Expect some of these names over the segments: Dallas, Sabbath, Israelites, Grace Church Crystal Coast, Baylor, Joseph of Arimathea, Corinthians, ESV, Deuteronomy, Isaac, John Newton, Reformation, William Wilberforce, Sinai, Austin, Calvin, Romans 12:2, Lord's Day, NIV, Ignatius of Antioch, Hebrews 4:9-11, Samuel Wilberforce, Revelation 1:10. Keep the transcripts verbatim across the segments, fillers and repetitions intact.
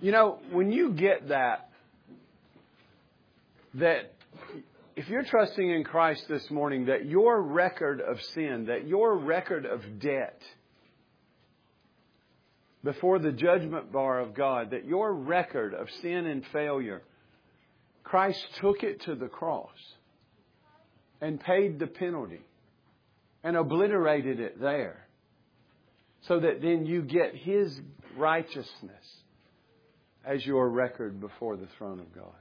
You know, when you get that, that if you're trusting in Christ this morning, that your record of sin, that your record of debt before the judgment bar of God, that your record of sin and failure, Christ took it to the cross and paid the penalty and obliterated it there, so that then you get His righteousness as your record before the throne of God.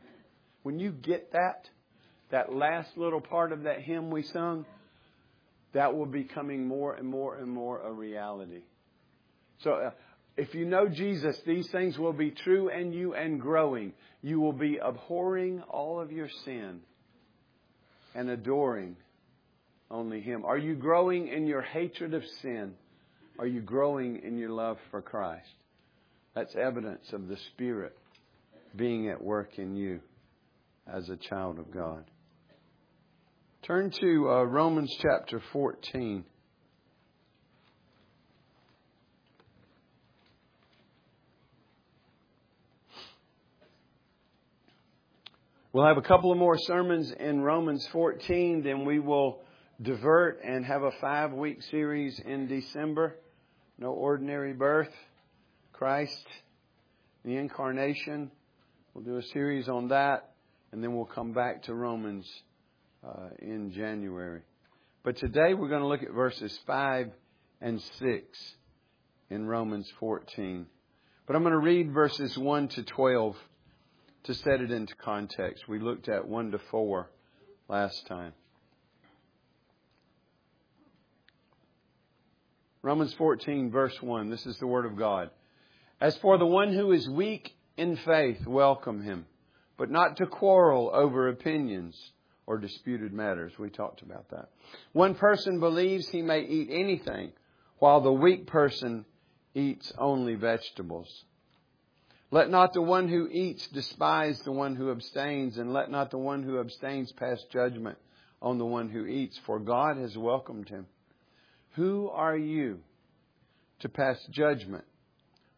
When you get that, that last little part of that hymn we sung, that will be coming more and more and more a reality. So uh, if you know Jesus, these things will be true in you and growing. You will be abhorring all of your sin and adoring only Him. Are you growing in your hatred of sin? Are you growing in your love for Christ? That's evidence of the Spirit being at work in you as a child of God. Turn to uh, Romans chapter fourteen. We'll have a couple of more sermons in Romans fourteen. Then we will divert and have a five-week series in December. No Ordinary Birth, Christ, the Incarnation. We'll do a series on that. And then we'll come back to Romans uh, in January. But today we're going to look at verses five and six in Romans fourteen. But I'm going to read verses one to twelve. To set it into context, we looked at one to four last time. Romans fourteen, verse one. This is the Word of God. As for the one who is weak in faith, welcome him, but not to quarrel over opinions or disputed matters. We talked about that. One person believes he may eat anything, while the weak person eats only vegetables. Let not the one who eats despise the one who abstains, and let not the one who abstains pass judgment on the one who eats, for God has welcomed him. Who are you to pass judgment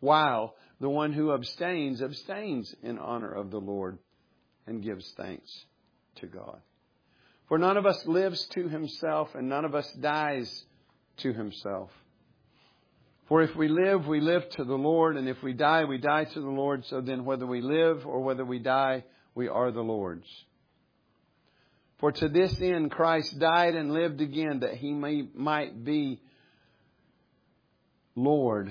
While the one who abstains, abstains in honor of the Lord and gives thanks to God. For none of us lives to himself, and none of us dies to himself. For if we live, we live to the Lord, and if we die, we die to the Lord. So then whether we live or whether we die, we are the Lord's. For to this end Christ died and lived again, that he may, might be Lord,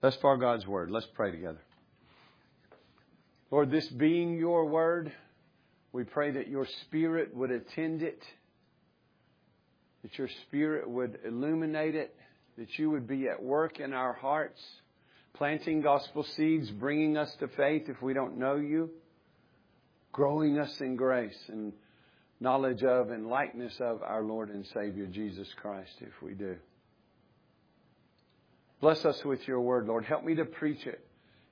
Thus far God's Word. Let's pray together. Lord, this being Your Word, we pray that Your Spirit would attend it, that Your Spirit would illuminate it, that You would be at work in our hearts, planting gospel seeds, bringing us to faith if we don't know You, growing us in grace and knowledge of and likeness of our Lord and Savior Jesus Christ if we do. Bless us with Your Word, Lord. Help me to preach it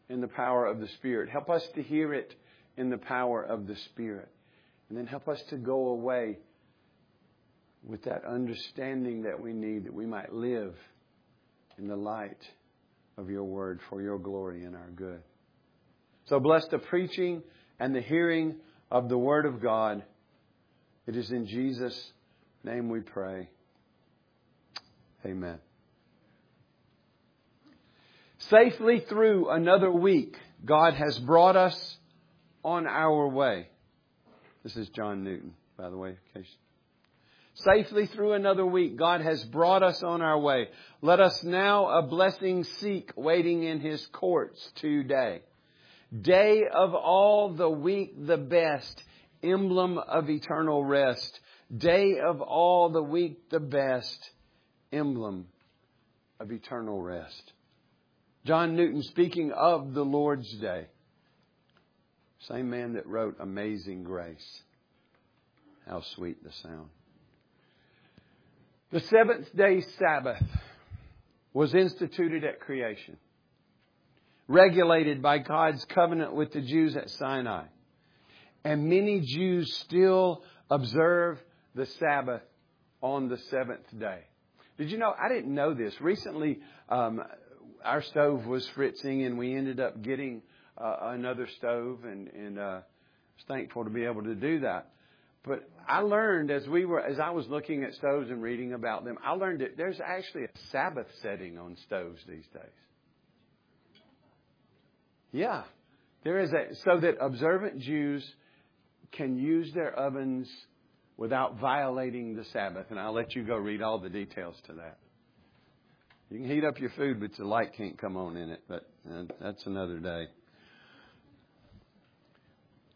in the power of the Spirit. Help us to hear it in the power of the Spirit. And then help us to go away with that understanding that we need, that we might live in the light of Your Word for Your glory and our good. So bless the preaching and the hearing of the Word of God. It is in Jesus' name we pray. Amen. safely through another week, God has brought us on our way. This is John Newton, by the way. In case. Safely through another week, God has brought us on our way. Let us now a blessing seek, waiting in His courts today. Day of all the week the best, emblem of eternal rest. Day of all the week the best, emblem of eternal rest. John Newton, speaking of the Lord's Day, same man that wrote Amazing Grace. How sweet the sound. The seventh day Sabbath was instituted at creation, regulated by God's covenant with the Jews at Sinai. And many Jews still observe the Sabbath on the seventh day. Did you know, I didn't know this. Recently, um, our stove was fritzing and we ended up getting uh, another stove, and, and uh, I was thankful to be able to do that. But I learned as we were, as I was looking at stoves and reading about them, I learned that there's actually a Sabbath setting on stoves these days. Yeah, there is a, so that observant Jews can use their ovens without violating the Sabbath. And I'll let you go read all the details to that. You can heat up your food, but the light can't come on in it. But uh, that's another day.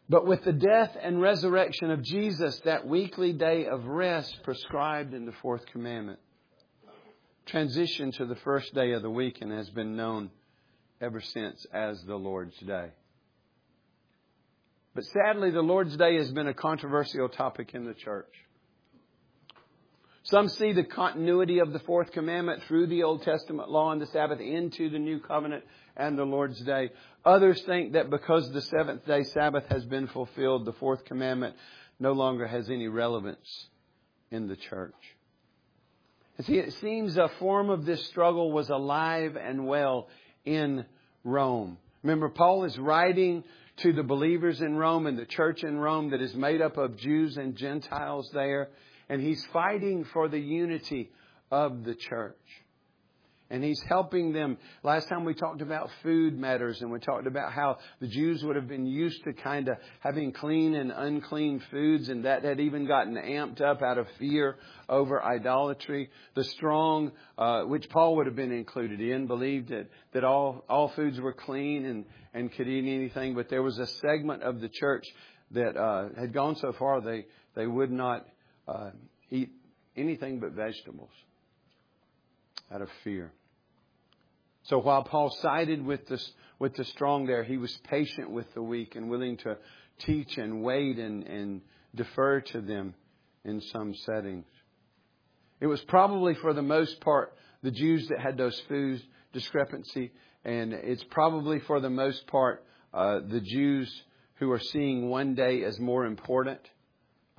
But with the death and resurrection of Jesus, that weekly day of rest prescribed in the fourth commandment transitioned to the first day of the week and has been known ever since as the Lord's Day. But sadly, the Lord's Day has been a controversial topic in the church. Some see the continuity of the fourth commandment through the Old Testament law and the Sabbath into the new covenant and the Lord's Day. Others think that because the seventh day Sabbath has been fulfilled, the fourth commandment no longer has any relevance in the church. And see, it seems a form of this struggle was alive and well in Rome. Remember, Paul is writing to the believers in Rome and the church in Rome that is made up of Jews and Gentiles there. And he's fighting for the unity of the church. And he's helping them. Last time we talked about food matters, and we talked about how the Jews would have been used to kind of having clean and unclean foods, and that had even gotten amped up out of fear over idolatry. The strong, uh, which Paul would have been included in, believed that, that all, all foods were clean and, and could eat anything. But there was a segment of the church that uh, had gone so far they, they would not Uh, eat anything but vegetables out of fear. So while Paul sided with the, with the strong there, he was patient with the weak and willing to teach and wait and, and defer to them in some settings. It was probably for the most part the Jews that had those food discrepancy, and it's probably for the most part uh, the Jews who are seeing one day as more important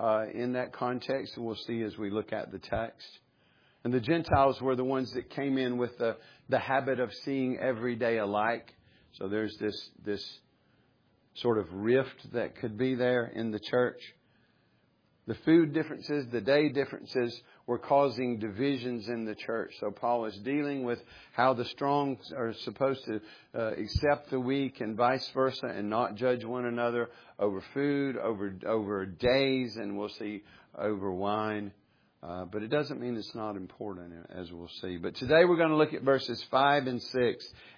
Uh, in that context, and we'll see as we look at the text. And the Gentiles were the ones that came in with the, the habit of seeing every day alike. So there's this, this sort of rift that could be there in the church. The food differences, the day differences were causing divisions in the church. So Paul is dealing with how the strong are supposed to uh, accept the weak and vice versa, and not judge one another over food, over over days, and we'll see over wine. Uh, but it doesn't mean it's not important, as we'll see. But today we're going to look at verses five and six.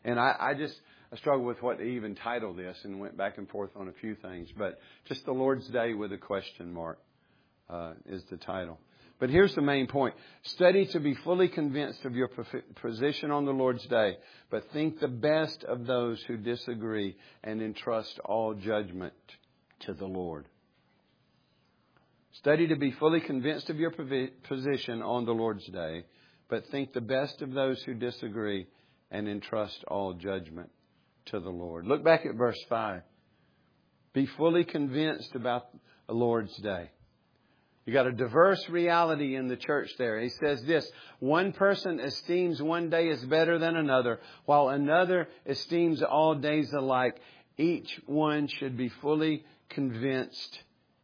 And I, I just I struggled with what to even title this, and went back and forth on a few things. But just the Lord's Day with a question mark uh, is the title. But here's the main point. Study to be fully convinced of your position on the Lord's Day, but think the best of those who disagree and entrust all judgment to the Lord. Study to be fully convinced of your position on the Lord's Day, but think the best of those who disagree and entrust all judgment to the Lord. Look back at verse five. Be fully convinced about the Lord's Day. You got a diverse reality in the church there. He says this, one person esteems one day as better than another, while another esteems all days alike. Each one should be fully convinced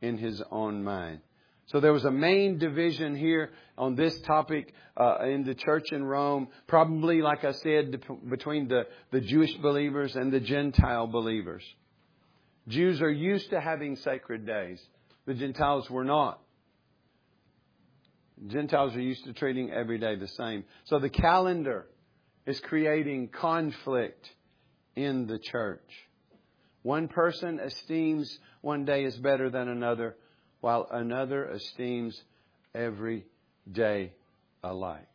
in his own mind. So there was a main division here on this topic uh, in the church in Rome, probably, like I said, between the, the Jewish believers and the Gentile believers. Jews are used to having sacred days. The Gentiles were not. Gentiles are used to treating every day the same. So the calendar is creating conflict in the church. One person esteems one day is better than another, while another esteems every day alike.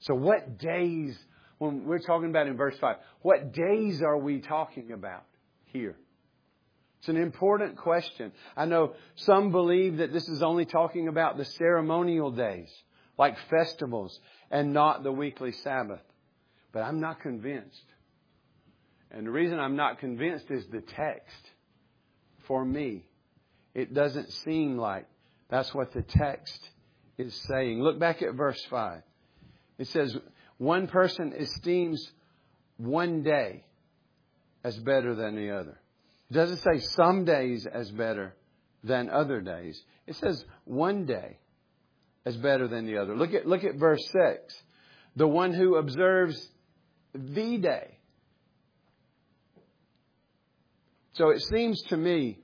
So what days, when we're talking about in verse five, what days are we talking about here? It's an important question. I know some believe that this is only talking about the ceremonial days, like festivals, and not the weekly Sabbath. But I'm not convinced. And the reason I'm not convinced is the text. For me, it doesn't seem like that's what the text is saying. Look back at verse five. It says, one person esteems one day as better than the other. It doesn't say some days as better than other days. It says one day as better than the other. Look at look at verse six. The one who observes the day. So it seems to me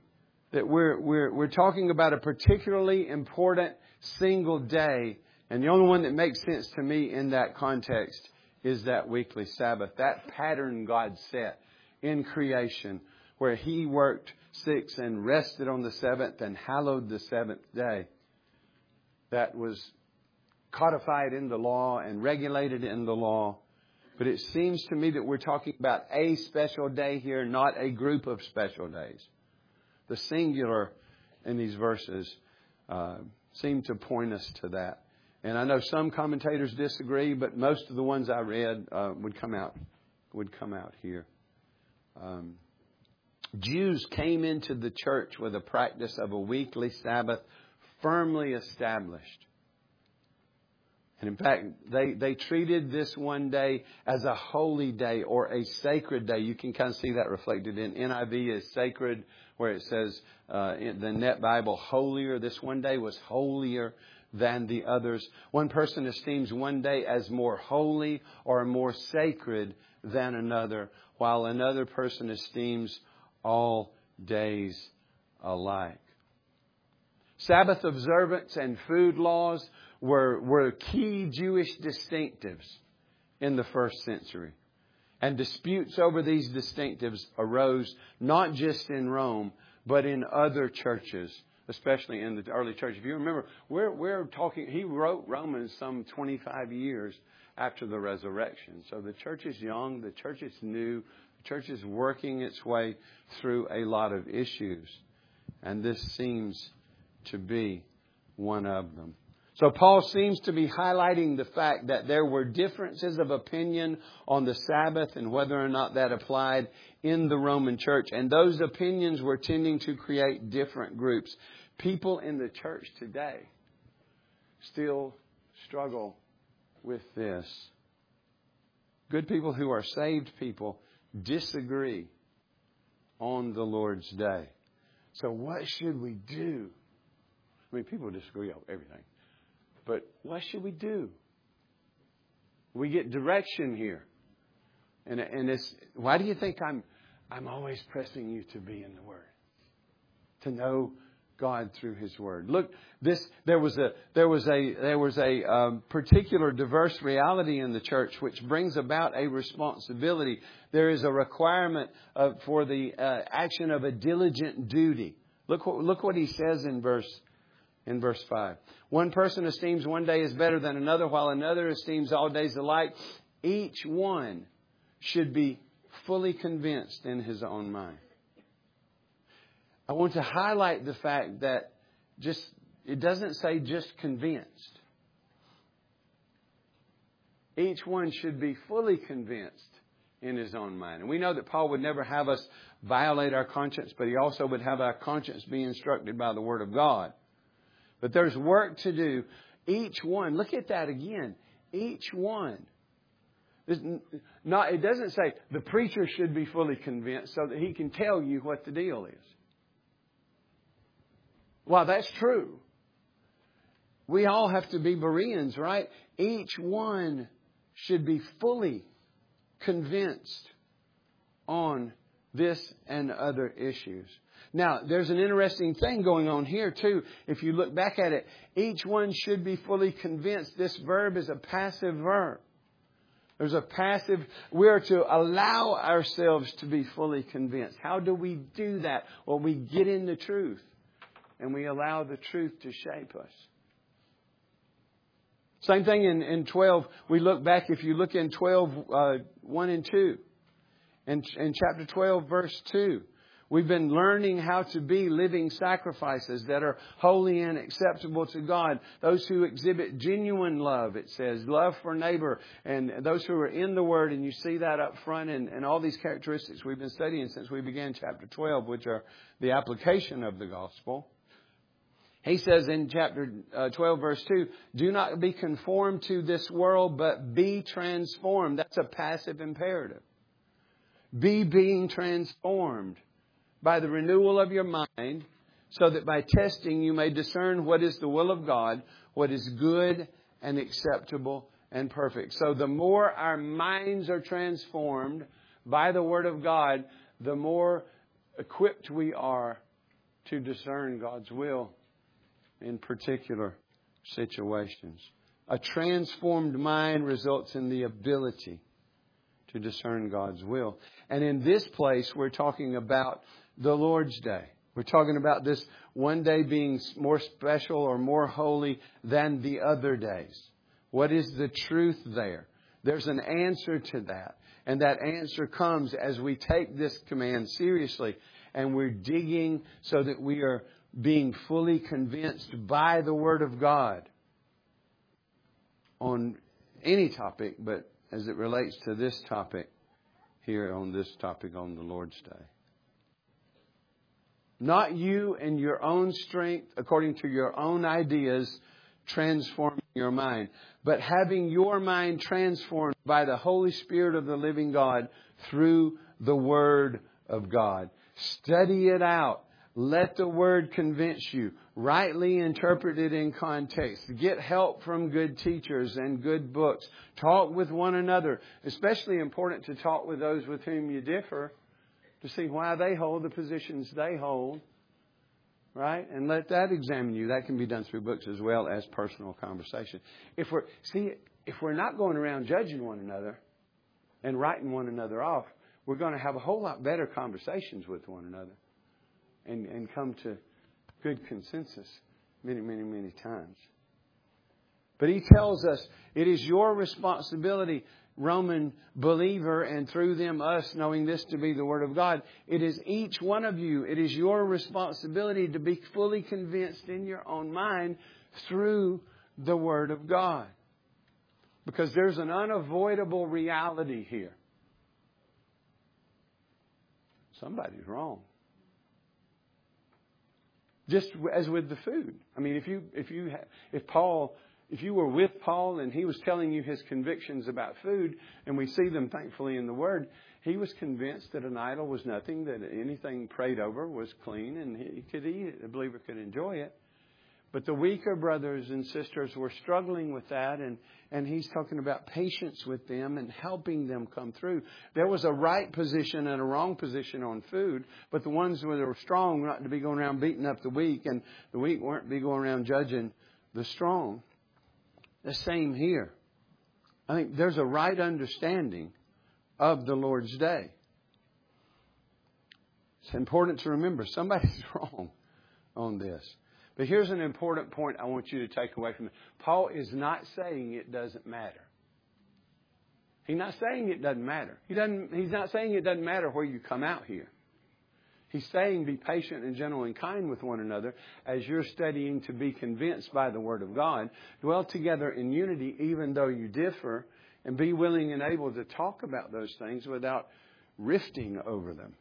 that we're we're we're talking about a particularly important single day, and the only one that makes sense to me in that context is that weekly Sabbath, that pattern God set in creation, where He worked six and rested on the seventh and hallowed the seventh day. That was codified in the law and regulated in the law. But it seems to me that we're talking about a special day here, not a group of special days. The singular in these verses uh, seem to point us to that. And I know some commentators disagree, but most of the ones I read uh, would come out would come out here. Um Jews came into the church with a practice of a weekly Sabbath firmly established. And in fact, they, they treated this one day as a holy day or a sacred day. You can kind of see that reflected in N I V as sacred, where it says uh, in the Net Bible, holier. This one day was holier than the others. One person esteems one day as more holy or more sacred than another, while another person esteems all days alike. Sabbath observance and food laws were, were key Jewish distinctives in the first century. And disputes over these distinctives arose not just in Rome, but in other churches, especially in the early church. If you remember, we're, we're talking, he wrote Romans some twenty-five years after the resurrection. So the church is young, the church is new. Church is working its way through a lot of issues, and this seems to be one of them. So Paul seems to be highlighting the fact that there were differences of opinion on the Sabbath and whether or not that applied in the Roman church. And those opinions were tending to create different groups. People in the church today still struggle with this. Good people who are saved people disagree on the Lord's Day. So what should we do? I mean, people disagree on everything. But what should we do? We get direction here. And and it's, why do you think I'm I'm always pressing you to be in the Word? To know God through His Word. Look, this there was a there was a there was a um, particular diverse reality in the church, which brings about a responsibility. There is a requirement of, for the uh, action of a diligent duty. Look what look what he says in verse in verse five. One person esteems one day as better than another, while another esteems all days alike. Each one should be fully convinced in his own mind. I want to highlight the fact that just it doesn't say just convinced. Each one should be fully convinced in his own mind. And we know that Paul would never have us violate our conscience, but he also would have our conscience be instructed by the Word of God. But there's work to do. Each one, look at that again. Each one. Not, it doesn't say the preacher should be fully convinced so that he can tell you what the deal is. Well, that's true. We all have to be Bereans, right? Each one should be fully convinced on this and other issues. Now, there's an interesting thing going on here, too. If you look back at it, each one should be fully convinced. This verb is a passive verb. There's a passive. We are to allow ourselves to be fully convinced. How do we do that? Well, we get in the truth and we allow the truth to shape us. Same thing in, in twelve. We look back. If you look in twelve, uh, one and two, and in chapter twelve, verse two, we've been learning how to be living sacrifices that are holy and acceptable to God. Those who exhibit genuine love, it says, love for neighbor, and those who are in the Word. And you see that up front, and, and all these characteristics we've been studying since we began chapter twelve, which are the application of the gospel. He says in chapter uh, twelve, verse two, do not be conformed to this world, but be transformed. That's a passive imperative. Be being transformed by the renewal of your mind, so that by testing you may discern what is the will of God, what is good and acceptable and perfect. So the more our minds are transformed by the Word of God, the more equipped we are to discern God's will in particular situations. A transformed mind results in the ability to discern God's will. And in this place, we're talking about the Lord's Day. We're talking about this one day being more special or more holy than the other days. What is the truth there? There's an answer to that. And that answer comes as we take this command seriously. And we're digging so that we are being fully convinced by the Word of God on any topic, but as it relates to this topic here on this topic on the Lord's Day. Not you in your own strength, according to your own ideas, transforming your mind, but having your mind transformed by the Holy Spirit of the living God through the Word of God. Study it out. Let the Word convince you. Rightly interpret it in context. Get help from good teachers and good books. Talk with one another. Especially important to talk with those with whom you differ, to see why they hold the positions they hold. Right? And let that examine you. That can be done through books as well as personal conversation. If we're, see, if we're not going around judging one another and writing one another off, we're going to have a whole lot better conversations with one another. And, and come to good consensus many, many, many times. But he tells us it is your responsibility, Roman believer, and through them us, knowing this to be the Word of God. It is each one of you. It is your responsibility to be fully convinced in your own mind through the Word of God. Because there's an unavoidable reality here. Somebody's wrong. Just as with the food. I mean, if you, if you, if Paul, if you were with Paul and he was telling you his convictions about food, and we see them thankfully in the Word, he was convinced that an idol was nothing, that anything prayed over was clean, and he could eat it. The believer could enjoy it. But the weaker brothers and sisters were struggling with that, and, and he's talking about patience with them and helping them come through. There was a right position and a wrong position on food, but the ones that were strong were not to be going around beating up the weak, and the weak weren't to be going around judging the strong. The same here. I think there's a right understanding of the Lord's Day. It's important to remember somebody's wrong on this. But here's an important point I want you to take away from it. Paul is not saying it doesn't matter. He's not saying it doesn't matter. He doesn't, he's not saying it doesn't matter where you come out here. He's saying be patient and gentle and kind with one another as you're studying to be convinced by the Word of God. Dwell together in unity even though you differ, and be willing and able to talk about those things without rifting over them.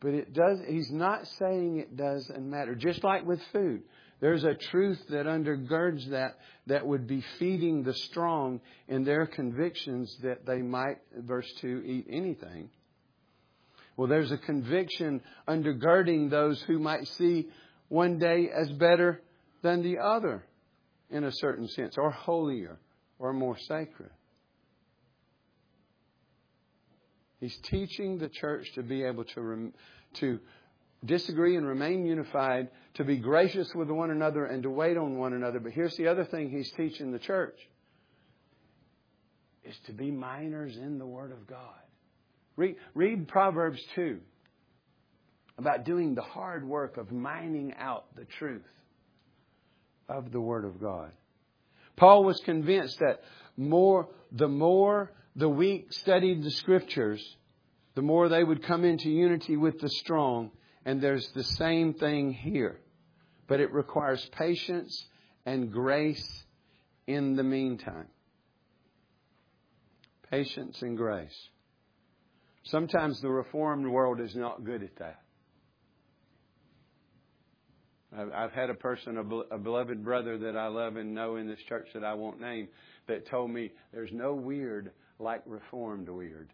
But it does. He's not saying it doesn't matter. Just like with food, there's a truth that undergirds that that would be feeding the strong in their convictions that they might, verse two, eat anything. Well, there's a conviction undergirding those who might see one day as better than the other. in a certain sense, or holier, or more sacred. He's teaching the church to be able to rem- to disagree and remain unified, to be gracious with one another and to wait on one another. But here's the other thing he's teaching the church, is to be minors in the Word of God. Read, read Proverbs two about doing the hard work of mining out the truth of the Word of God. Paul was convinced that more, the more the weak studied the Scriptures, the more they would come into unity with the strong. And there's the same thing here. But it requires patience and grace in the meantime. Patience and grace. Sometimes the Reformed world is not good at that. I've had a person, a beloved brother that I love and know in this church that I won't name, that told me there's no weird like Reformed weird.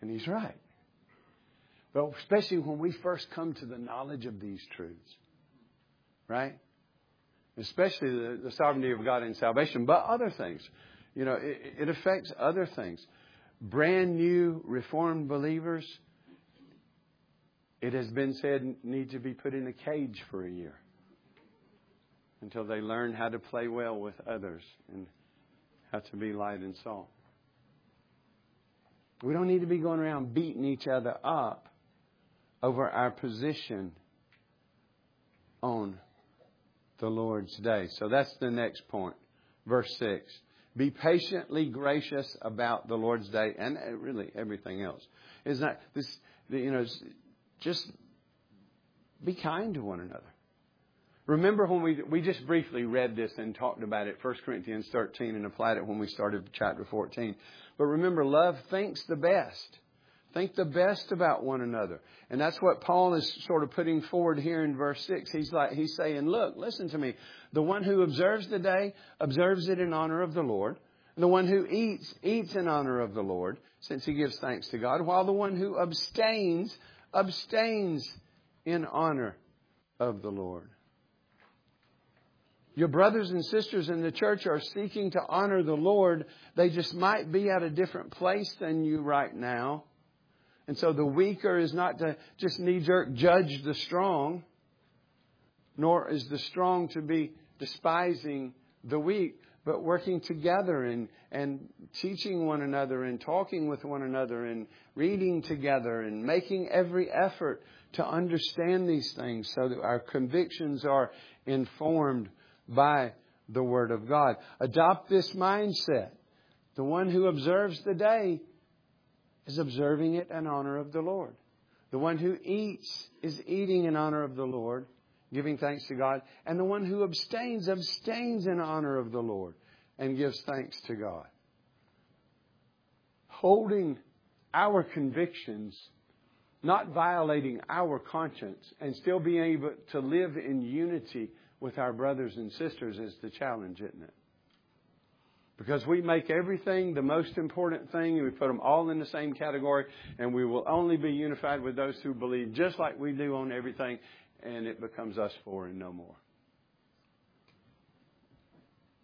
And he's right. But especially when we first come to the knowledge of these truths, right? Especially the, the sovereignty of God in salvation, but other things. You know, it, it affects other things. Brand new Reformed believers, it has been said, need to be put in a cage for a year until they learn how to play well with others and how to be light and salt. We don't need to be going around beating each other up over our position on the Lord's Day. So that's the next point. Verse six. Be patiently gracious about the Lord's Day and really everything else. It's not this, you know, just be kind to one another. Remember when we we just briefly read this and talked about it, First Corinthians thirteen, and applied it when we started chapter fourteen. But remember, love thinks the best. Think the best about one another. And that's what Paul is sort of putting forward here in verse six. He's like, he's saying, look, listen to me. The one who observes the day, observes it in honor of the Lord. And the one who eats, eats in honor of the Lord, since he gives thanks to God. While the one who abstains, abstains in honor of the Lord. Your brothers and sisters in the church are seeking to honor the Lord. They just might be at a different place than you right now. And so the weaker is not to just knee-jerk judge the strong, nor is the strong to be despising the weak, but working together and, and teaching one another and talking with one another and reading together and making every effort to understand these things so that our convictions are informed by the Word of God. Adopt this mindset. The one who observes the day is observing it in honor of the Lord. The one who eats is eating in honor of the Lord, giving thanks to God. And the one who abstains, abstains in honor of the Lord and gives thanks to God. Holding our convictions, not violating our conscience, and still being able to live in unity with our brothers and sisters is the challenge, isn't it? Because we make everything the most important thing, and we put them all in the same category, and we will only be unified with those who believe just like we do on everything, and it becomes us four and no more.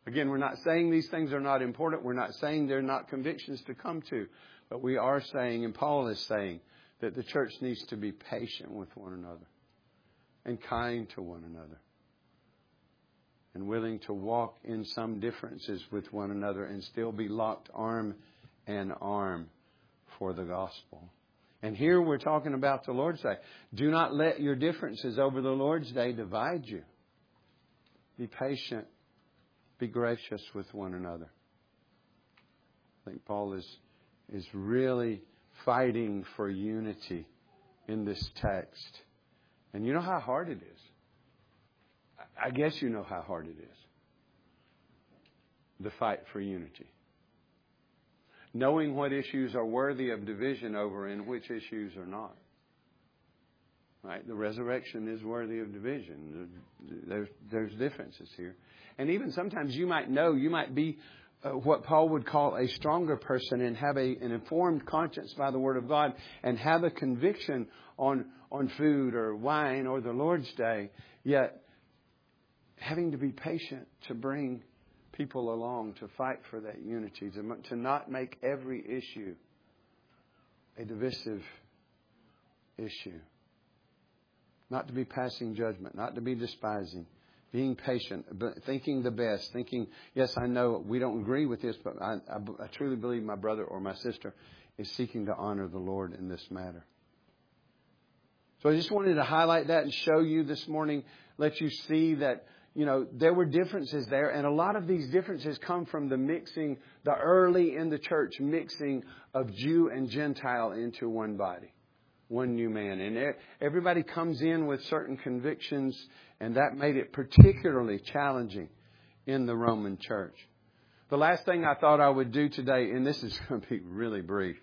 Again, we're not saying these things are not important. We're not saying they're not convictions to come to. But we are saying, and Paul is saying, that the church needs to be patient with one another and kind to one another. And willing to walk in some differences with one another and still be locked arm and arm for the gospel. And here we're talking about the Lord's Day. Do not let your differences over the Lord's Day divide you. Be patient. Be gracious with one another. I think Paul is, is really fighting for unity in this text. And you know how hard it is. I guess you know how hard it is. The fight for unity. Knowing what issues are worthy of division over and which issues are not. Right? The resurrection is worthy of division. There's, there's differences here. And even sometimes you might know, you might be uh, what Paul would call a stronger person and have a, an informed conscience by the Word of God and have a conviction on, on food or wine or the Lord's Day. Yet having to be patient to bring people along, to fight for that unity, to, to not make every issue a divisive issue. Not to be passing judgment, not to be despising, being patient, but thinking the best, thinking, yes, I know we don't agree with this, but I, I, I truly believe my brother or my sister is seeking to honor the Lord in this matter. So I just wanted to highlight that and show you this morning, let you see that, you know, there were differences there. And a lot of these differences come from the mixing, the early in the church mixing of Jew and Gentile into one body, one new man. And everybody comes in with certain convictions, and that made it particularly challenging in the Roman church. The last thing I thought I would do today, and this is going to be really brief,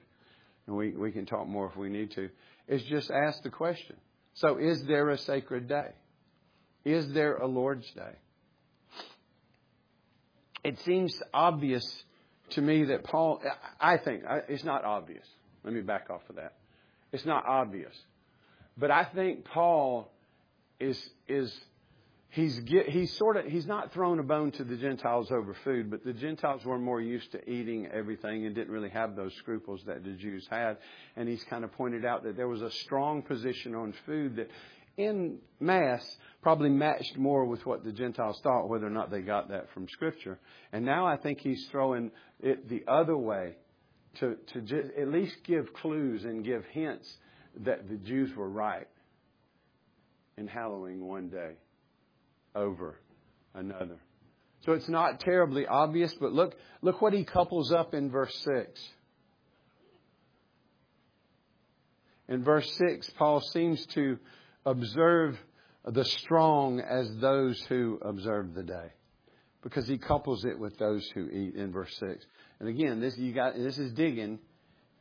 and we, we can talk more if we need to, is just ask the question. So is there a sacred day? Is there a Lord's Day? It seems obvious to me that Paul, I think, it's not obvious. Let me back off of that. It's not obvious. But I think Paul is, is he's, he's sort of, he's not thrown a bone to the Gentiles over food, but the Gentiles were more used to eating everything and didn't really have those scruples that the Jews had. And he's kind of pointed out that there was a strong position on food that, in mass, probably matched more with what the Gentiles thought, whether or not they got that from Scripture. And now I think he's throwing it the other way to, to just at least give clues and give hints that the Jews were right in hallowing one day over another. So it's not terribly obvious, but look, look what he couples up in verse six. In verse six, Paul seems to observe the strong as those who observe the day, because he couples it with those who eat in verse six. And again, this you got this is digging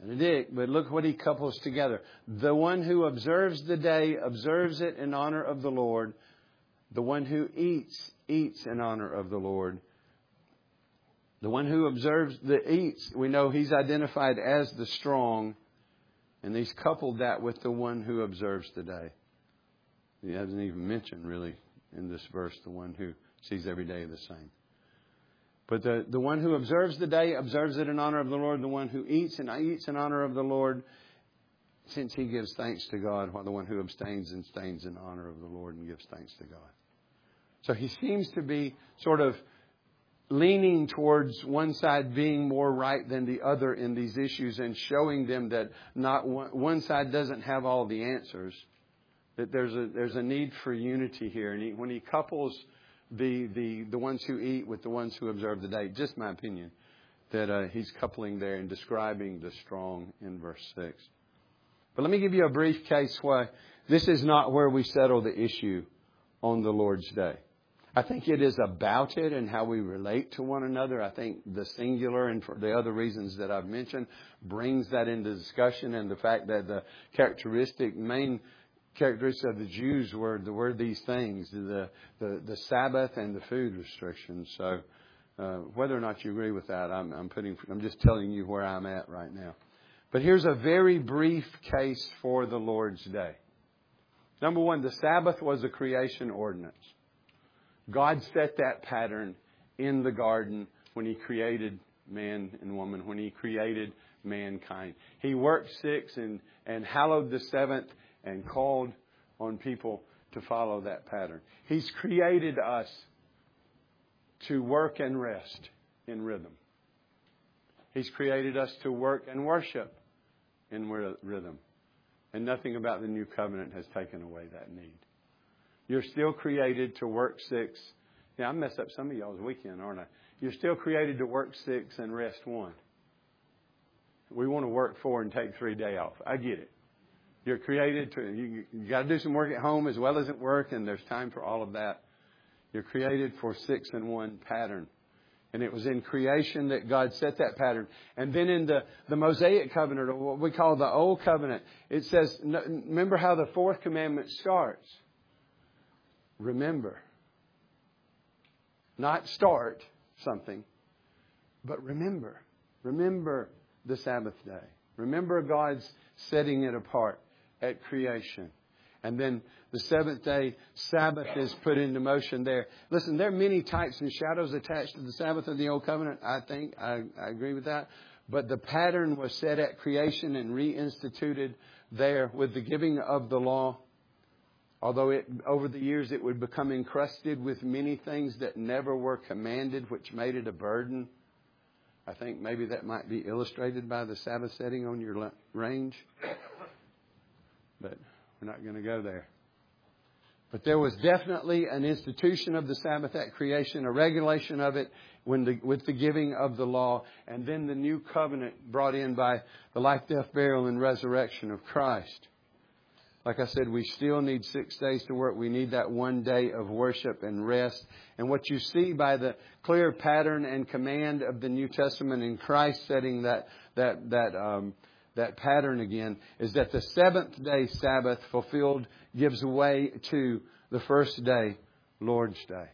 and a dig, but look what he couples together. The one who observes the day observes it in honor of the Lord. The one who eats eats in honor of the Lord. The one who observes the eats, we know he's identified as the strong, and he's coupled that with the one who observes the day. He hasn't even mentioned, really, in this verse, the one who sees every day the same. But the, the one who observes the day observes it in honor of the Lord. The one who eats and eats in honor of the Lord, since he gives thanks to God, while the one who abstains abstains in honor of the Lord and gives thanks to God. So he seems to be sort of leaning towards one side being more right than the other in these issues, and showing them that not one, one side doesn't have all the answers. That there's a there's a need for unity here. And he, when he couples the, the, the ones who eat with the ones who observe the day, just my opinion, that uh, he's coupling there and describing the strong in verse six. But let me give you a brief case why this is not where we settle the issue on the Lord's Day. I think it is about it and how we relate to one another. I think the singular, and for the other reasons that I've mentioned, brings that into discussion, and the fact that the characteristic main characteristics of the Jews were, were these things, the, the, the Sabbath and the food restrictions. So uh, whether or not you agree with that, I'm, I'm, putting, I'm just telling you where I'm at right now. But here's a very brief case for the Lord's Day. Number one, the Sabbath was a creation ordinance. God set that pattern in the garden when he created man and woman, when he created mankind. He worked six and, and hallowed the seventh, and called on people to follow that pattern. He's created us to work and rest in rhythm. He's created us to work and worship in rhythm. And nothing about the new covenant has taken away that need. You're still created to work six. Now, I messed up some of y'all's weekend, aren't I? You're still created to work six and rest one. We want to work four and take three day off. I get it. You're created to, you, you got to do some work at home as well as at work, and there's time for all of that. You're created for six and one pattern. And it was in creation that God set that pattern. And then in the, the Mosaic covenant, or what we call the Old Covenant, it says, remember how the fourth commandment starts. Remember. Not start something, but remember. Remember the Sabbath day. Remember God's setting it apart at creation. And then the seventh day Sabbath is put into motion there. Listen, there are many types and shadows attached to the Sabbath of the Old Covenant. I think I, I agree with that. But the pattern was set at creation and reinstituted there with the giving of the law. Although it, over the years it would become encrusted with many things that never were commanded, which made it a burden. I think maybe that might be illustrated by the Sabbath setting on your range. But we're not going to go there. But there was definitely an institution of the Sabbath at creation, a regulation of it when the, with the giving of the law, and then the new covenant brought in by the life, death, burial, and resurrection of Christ. Like I said, we still need six days to work. We need that one day of worship and rest. And what you see by the clear pattern and command of the New Testament in Christ setting that that that um, that pattern again is that the seventh day Sabbath fulfilled gives way to the first day, Lord's Day.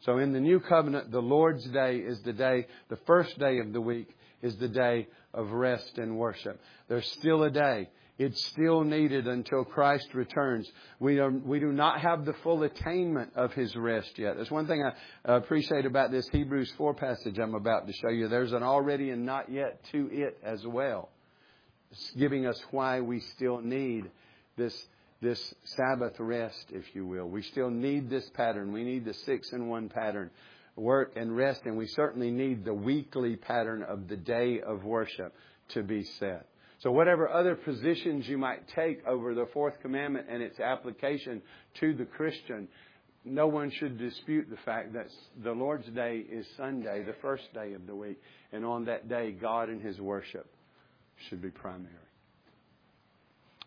So in the New Covenant, the Lord's Day is the day, the first day of the week is the day of rest and worship. There's still a day. It's still needed until Christ returns. We are, we do not have the full attainment of His rest yet. That's one thing I appreciate about this Hebrews four passage I'm about to show you. There's an already and not yet to it as well. It's giving us why we still need this this Sabbath rest, if you will. We still need this pattern. We need the six in one pattern, work and rest. And we certainly need the weekly pattern of the day of worship to be set. So whatever other positions you might take over the fourth commandment and its application to the Christian, no one should dispute the fact that the Lord's Day is Sunday, the first day of the week. And on that day, God and His worship should be primary.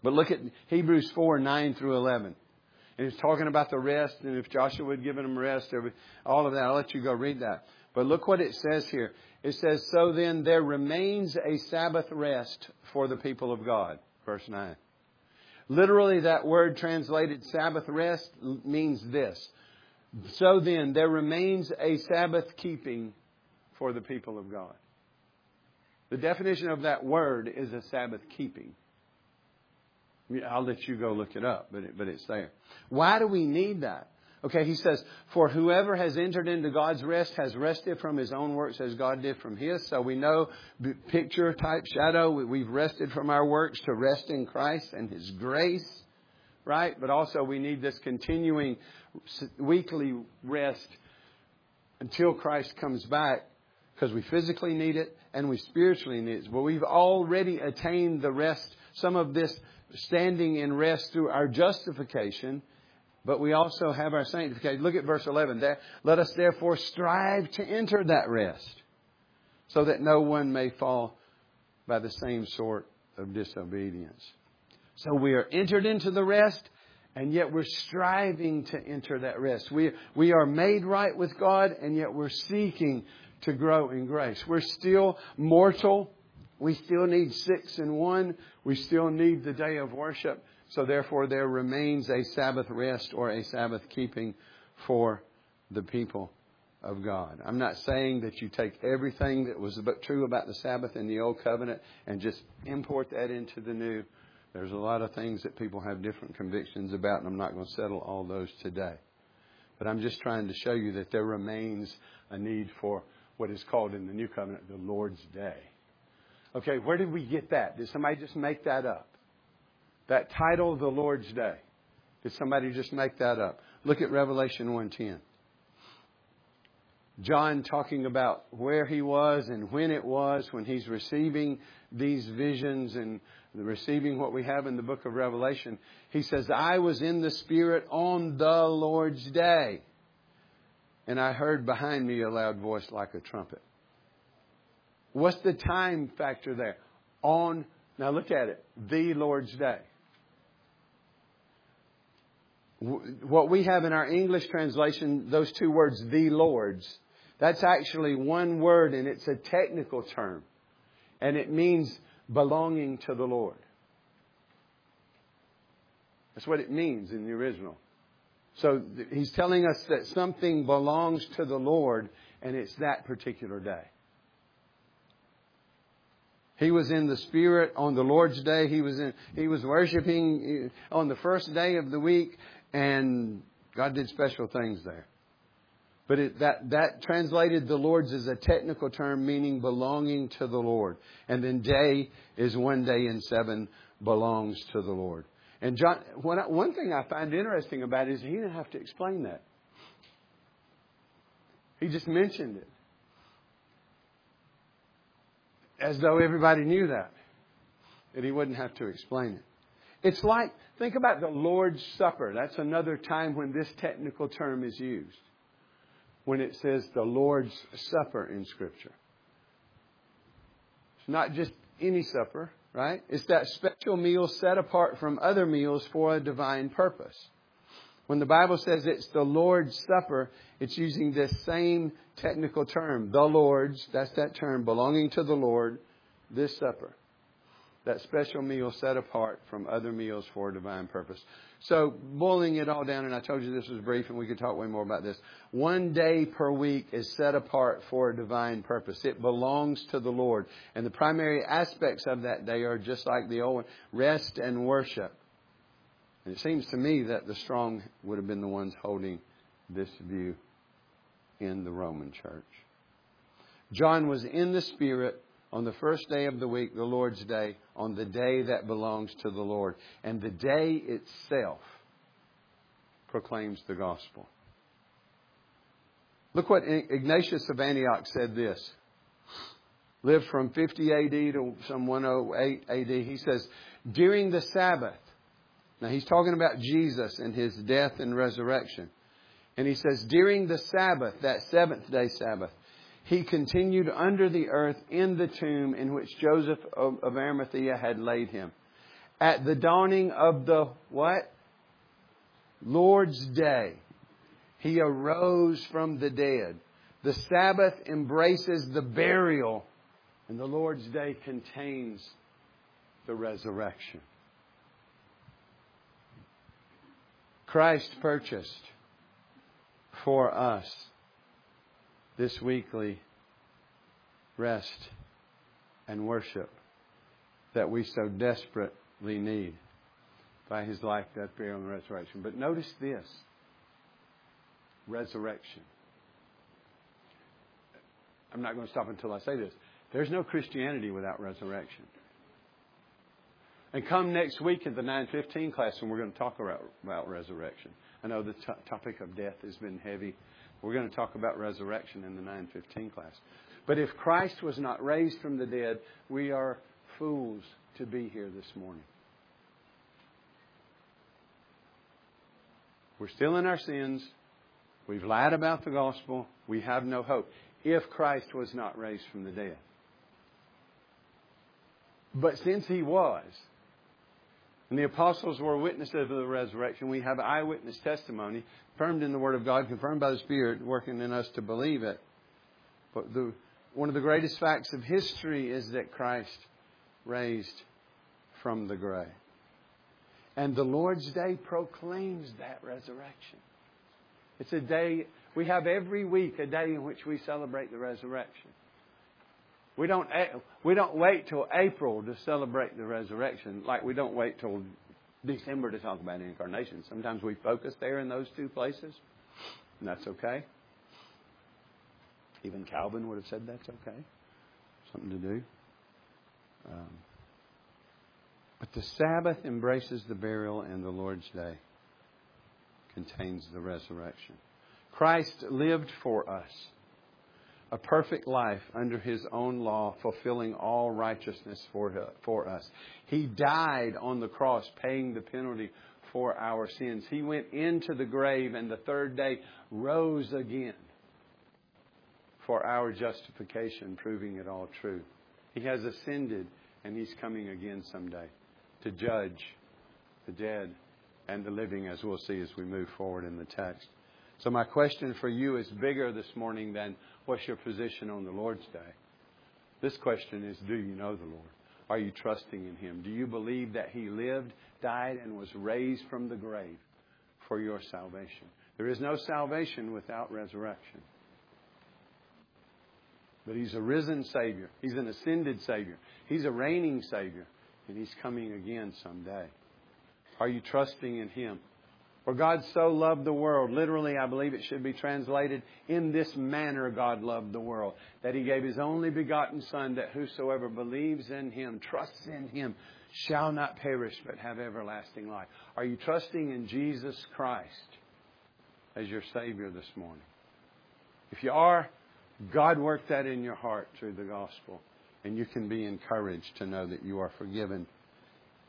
But look at Hebrews four, nine through eleven. And it's talking about the rest, and if Joshua had given them rest, all of that. I'll let you go read that. But look what it says here. It says, so then there remains a Sabbath rest for the people of God. Verse nine. Literally, that word translated Sabbath rest means this. So then there remains a Sabbath keeping for the people of God. The definition of that word is a Sabbath keeping. I'll let you go look it up, but it, but it's there. Why do we need that? Okay, he says, for whoever has entered into God's rest has rested from his own works as God did from His. So we know, picture, type, shadow, we've rested from our works to rest in Christ and His grace, right? But also we need this continuing weekly rest until Christ comes back because we physically need it and we spiritually need it. But we've already attained the rest, some of this standing in rest through our justification. But we also have our sanctification. Look at verse eleven. There, let us therefore strive to enter that rest so that no one may fall by the same sort of disobedience. So we are entered into the rest, and yet we're striving to enter that rest. We, we are made right with God, and yet we're seeking to grow in grace. We're still mortal. We still need six and one. We still need the day of worship. So therefore, there remains a Sabbath rest or a Sabbath keeping for the people of God. I'm not saying that you take everything that was true about the Sabbath in the Old Covenant and just import that into the New. There's a lot of things that people have different convictions about, and I'm not going to settle all those today. But I'm just trying to show you that there remains a need for what is called in the New Covenant the Lord's Day. Okay, where did we get that? Did somebody just make that up? That title, the Lord's Day. Did somebody just make that up? Look at Revelation one ten. John talking about where he was and when it was when he's receiving these visions and receiving what we have in the book of Revelation. He says, I was in the Spirit on the Lord's Day. And I heard behind me a loud voice like a trumpet. What's the time factor there? On, now look at it, the Lord's Day. What we have in our English translation, those two words, the Lord's, that's actually one word and it's a technical term. And it means belonging to the Lord. That's what it means in the original. So he's telling us that something belongs to the Lord and it's that particular day. He was in the Spirit on the Lord's Day. He was in, he was worshiping on the first day of the week, and God did special things there. But it, that, that translated the Lord's is a technical term meaning belonging to the Lord. And then day is one day and seven belongs to the Lord. And John, what I, one thing I find interesting about it is he didn't have to explain that. He just mentioned it. As though everybody knew that. And he wouldn't have to explain it. It's like, think about the Lord's Supper. That's another time when this technical term is used. When it says the Lord's Supper in Scripture. It's not just any supper, right? It's that special meal set apart from other meals for a divine purpose. When the Bible says it's the Lord's Supper, it's using this same technical term. The Lord's, that's that term, belonging to the Lord, this supper. That special meal set apart from other meals for a divine purpose. So, boiling it all down, and I told you this was brief and we could talk way more about this. One day per week is set apart for a divine purpose. It belongs to the Lord. And the primary aspects of that day are just like the old one, rest and worship. And it seems to me that the strong would have been the ones holding this view in the Roman church. John was in the Spirit on the first day of the week, the Lord's Day, on the day that belongs to the Lord. And the day itself proclaims the gospel. Look what Ignatius of Antioch said this. Lived from fifty A D to some one oh eight A D. He says, during the Sabbath. Now he's talking about Jesus and his death and resurrection. And he says, during the Sabbath, that seventh day Sabbath, he continued under the earth in the tomb in which Joseph of Arimathea had laid him. At the dawning of the what? Lord's Day, he arose from the dead. The Sabbath embraces the burial, and the Lord's Day contains the resurrection. Christ purchased for us this weekly rest and worship that we so desperately need by His life, death, burial, and resurrection. But notice this. Resurrection. I'm not going to stop until I say this. There's no Christianity without resurrection. And come next week at the nine fifteen class and we're going to talk about, about resurrection. I know the t- topic of death has been heavy. We're going to talk about resurrection in the nine fifteen class. But if Christ was not raised from the dead, we are fools to be here this morning. We're still in our sins. We've lied about the gospel. We have no hope if Christ was not raised from the dead. But since He was, and the apostles were witnesses of the resurrection, we have eyewitness testimony, confirmed in the Word of God, confirmed by the Spirit, working in us to believe it. But the, one of the greatest facts of history is that Christ raised from the grave. And the Lord's Day proclaims that resurrection. It's a day, we have every week a day in which we celebrate the resurrection. We don't we don't wait till April to celebrate the resurrection, like we don't wait till December to talk about incarnation. Sometimes we focus there in those two places, and that's okay. Even Calvin would have said that's okay. Something to do. Um, but the Sabbath embraces the burial, and the Lord's Day contains the resurrection. Christ lived for us. A perfect life under His own law, fulfilling all righteousness for us. He died on the cross, paying the penalty for our sins. He went into the grave and the third day rose again for our justification, proving it all true. He has ascended and He's coming again someday to judge the dead and the living, as we'll see as we move forward in the text. So my question for you is bigger this morning than what's your position on the Lord's Day? This question is, do you know the Lord? Are you trusting in Him? Do you believe that He lived, died, and was raised from the grave for your salvation? There is no salvation without resurrection. But He's a risen Savior. He's an ascended Savior. He's a reigning Savior. And He's coming again someday. Are you trusting in Him? For God so loved the world. Literally, I believe it should be translated, in this manner God loved the world, that He gave His only begotten Son, that whosoever believes in Him, trusts in Him, shall not perish but have everlasting life. Are you trusting in Jesus Christ as your Savior this morning? If you are, God worked that in your heart through the gospel. And you can be encouraged to know that you are forgiven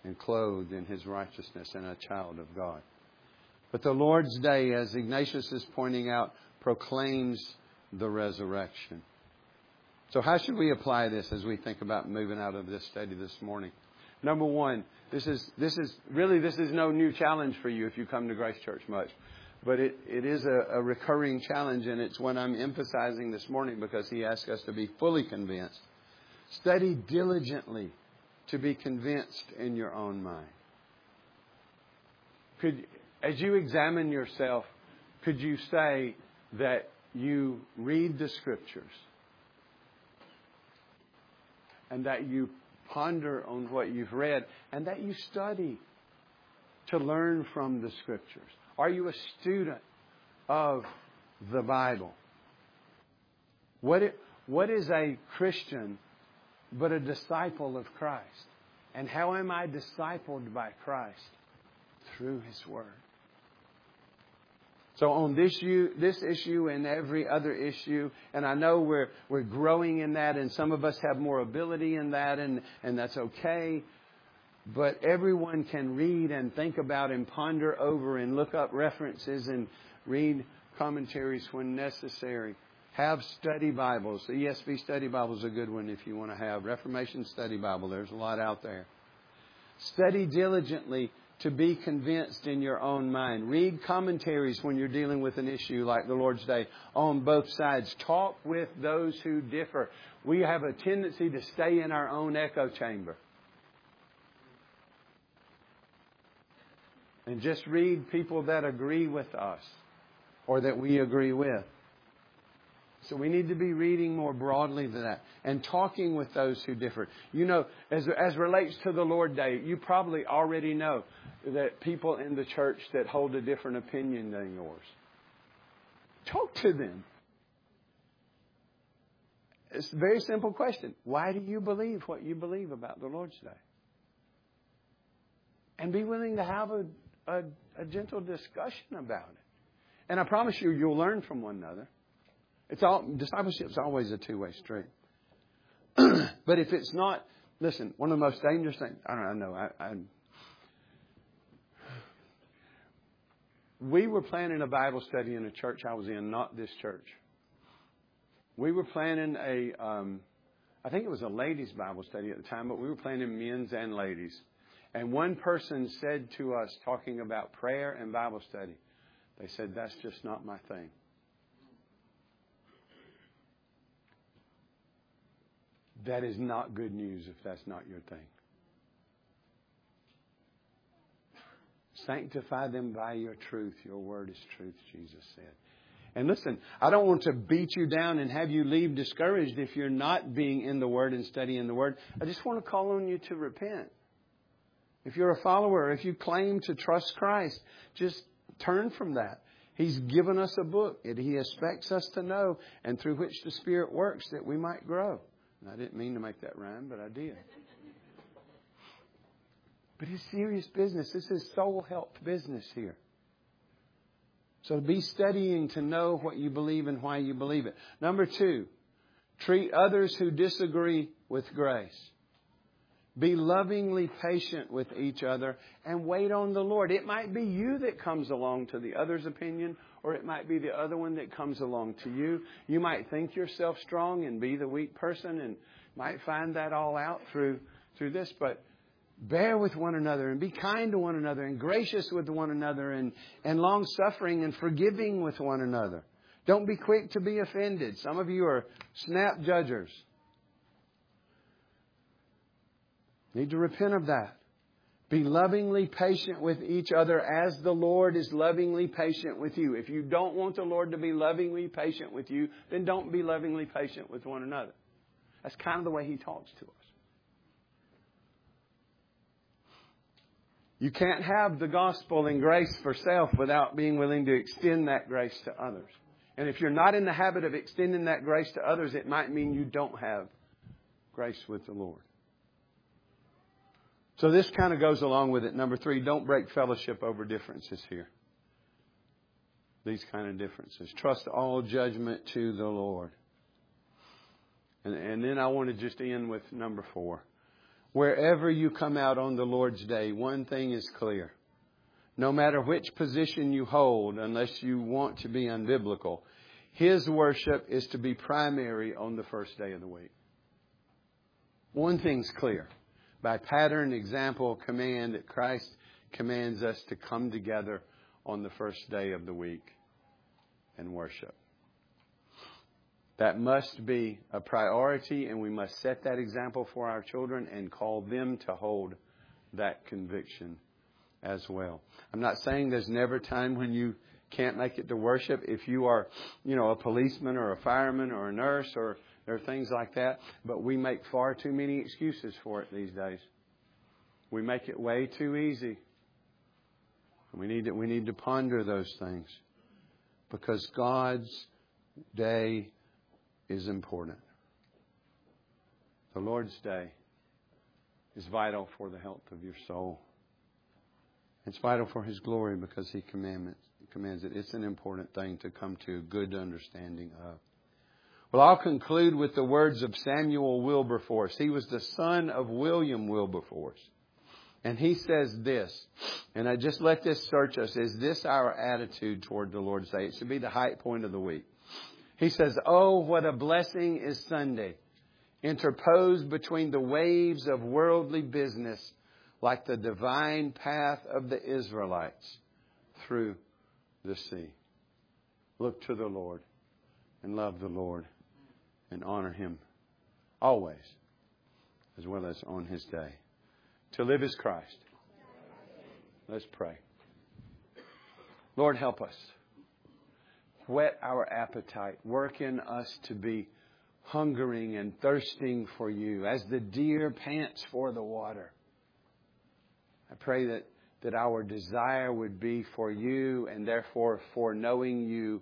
and clothed in His righteousness and a child of God. But the Lord's Day, as Ignatius is pointing out, proclaims the resurrection. So how should we apply this as we think about moving out of this study this morning? Number one, this is this is really this is no new challenge for you if you come to Grace Church much. But it, it is a, a recurring challenge, and it's one I'm emphasizing this morning because he asked us to be fully convinced. Study diligently to be convinced in your own mind. Could As you examine yourself, could you say that you read the Scriptures and that you ponder on what you've read and that you study to learn from the Scriptures? Are you a student of the Bible? What it, what is a Christian but a disciple of Christ? And how am I discipled by Christ? Through His Word. So on this issue, this issue and every other issue, and I know we're we're growing in that, and some of us have more ability in that, and, and that's okay. But everyone can read and think about and ponder over and look up references and read commentaries when necessary. Have study Bibles. The E S V study Bible is a good one if you want to have. Reformation study Bible. There's a lot out there. Study diligently to be convinced in your own mind. Read commentaries when you're dealing with an issue like the Lord's Day on both sides. Talk with those who differ. We have a tendency to stay in our own echo chamber and just read people that agree with us or that we agree with. So we need to be reading more broadly than that and talking with those who differ. You know, as as relates to the Lord's Day, you probably already know that people in the church that hold a different opinion than yours. Talk to them. It's a very simple question. Why do you believe what you believe about the Lord's Day? And be willing to have a, a, a gentle discussion about it. And I promise you, you'll learn from one another. It's all, discipleship's always a two-way street. But if it's not, listen, one of the most dangerous things, I don't know, I, I, we were planning a Bible study in a church I was in, not this church. We were planning a, um, I think it was a ladies' Bible study at the time, but we were planning men's and ladies. And one person said to us, talking about prayer and Bible study, they said, "That's just not my thing." That is not good news if that's not your thing. Sanctify them by your truth. Your word is truth, Jesus said. And listen, I don't want to beat you down and have you leave discouraged if you're not being in the Word and studying the Word. I just want to call on you to repent. If you're a follower, if you claim to trust Christ, just turn from that. He's given us a book that He expects us to know and through which the Spirit works that we might grow. And I didn't mean to make that rhyme, but I did. But it's serious business. This is soul health business here. So be studying to know what you believe and why you believe it. Number two, treat others who disagree with grace. Be lovingly patient with each other and wait on the Lord. It might be you that comes along to the other's opinion, or it might be the other one that comes along to you. You might think yourself strong and be the weak person and might find that all out through through this. But bear with one another and be kind to one another and gracious with one another and, and long-suffering and forgiving with one another. Don't be quick to be offended. Some of you are snap judgers. Need to repent of that. Be lovingly patient with each other as the Lord is lovingly patient with you. If you don't want the Lord to be lovingly patient with you, then don't be lovingly patient with one another. That's kind of the way He talks to us. You can't have the gospel and grace for self without being willing to extend that grace to others. And if you're not in the habit of extending that grace to others, it might mean you don't have grace with the Lord. So this kind of goes along with it. Number three, don't break fellowship over differences here. These kind of differences. Trust all judgment to the Lord. And, and then I want to just end with number four. Wherever you come out on the Lord's day, one thing is clear. No matter which position you hold, unless you want to be unbiblical, His worship is to be primary on the first day of the week. One thing's clear. By pattern, example, command that Christ commands us to come together on the first day of the week and worship. That must be a priority, and we must set that example for our children and call them to hold that conviction as well. I'm not saying there's never time when you can't make it to worship. If you are, you know, a policeman or a fireman or a nurse, or there are things like that, but we make far too many excuses for it these days. We make it way too easy. We need to, we need to ponder those things, because God's day is important. The Lord's day is vital for the health of your soul. It's vital for His glory because He commandments, commands it. It's an important thing to come to a good understanding of. Well, I'll conclude with the words of Samuel Wilberforce. He was the son of William Wilberforce. And he says this, and I just let this search us. Is this our attitude toward the Lord's day? It should be the high point of the week. He says, "Oh, what a blessing is Sunday, interposed between the waves of worldly business, like the divine path of the Israelites through the sea." Look to the Lord and love the Lord and honor Him always, as well as on His day. To live is Christ. Let's pray. Lord, help us. Whet our appetite. Work in us to be hungering and thirsting for You, as the deer pants for the water. I pray that, that our desire would be for You, and therefore for knowing You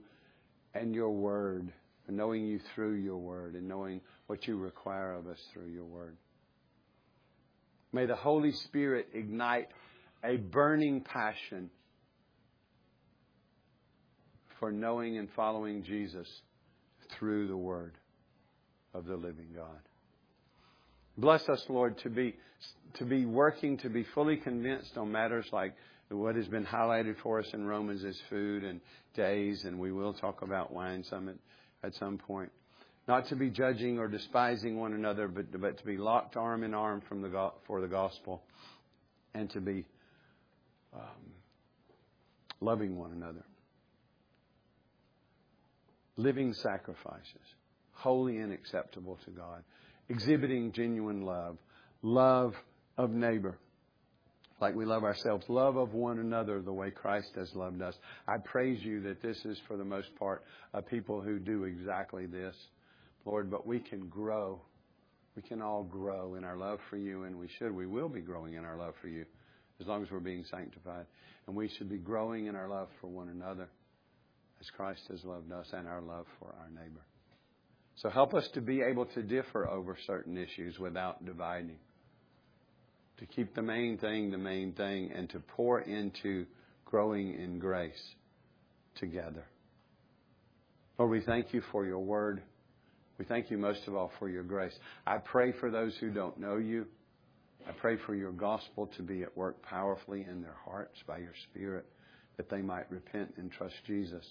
and Your Word, for knowing You through Your Word, and knowing what You require of us through Your Word. May the Holy Spirit ignite a burning passion for knowing and following Jesus through the Word of the living God. Bless us, Lord, to be to be working, to be fully convinced on matters like what has been highlighted for us in Romans is food and days, and we will talk about wine some at, at some point. Not to be judging or despising one another, but, but to be locked arm in arm from the, for the gospel, and to be um, loving one another. Living sacrifices, holy and acceptable to God. Exhibiting genuine love, love of neighbor, like we love ourselves, love of one another the way Christ has loved us. I praise You that this is, for the most part, a people who do exactly this, Lord, but we can grow. We can all grow in our love for You, and we should. We will be growing in our love for You as long as we're being sanctified. And we should be growing in our love for one another as Christ has loved us, and our love for our neighbor. So help us to be able to differ over certain issues without dividing. To keep the main thing the main thing, and to pour into growing in grace together. Lord, we thank You for Your Word. We thank You most of all for Your grace. I pray for those who don't know You. I pray for Your gospel to be at work powerfully in their hearts by Your Spirit, that they might repent and trust Jesus.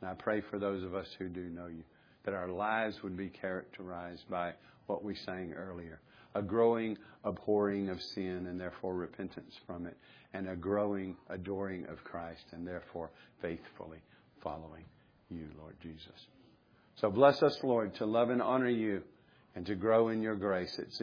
And I pray for those of us who do know You, that our lives would be characterized by what we sang earlier, a growing abhorring of sin and therefore repentance from it, and a growing adoring of Christ and therefore faithfully following You, Lord Jesus. So bless us, Lord, to love and honor You and to grow in Your grace. It's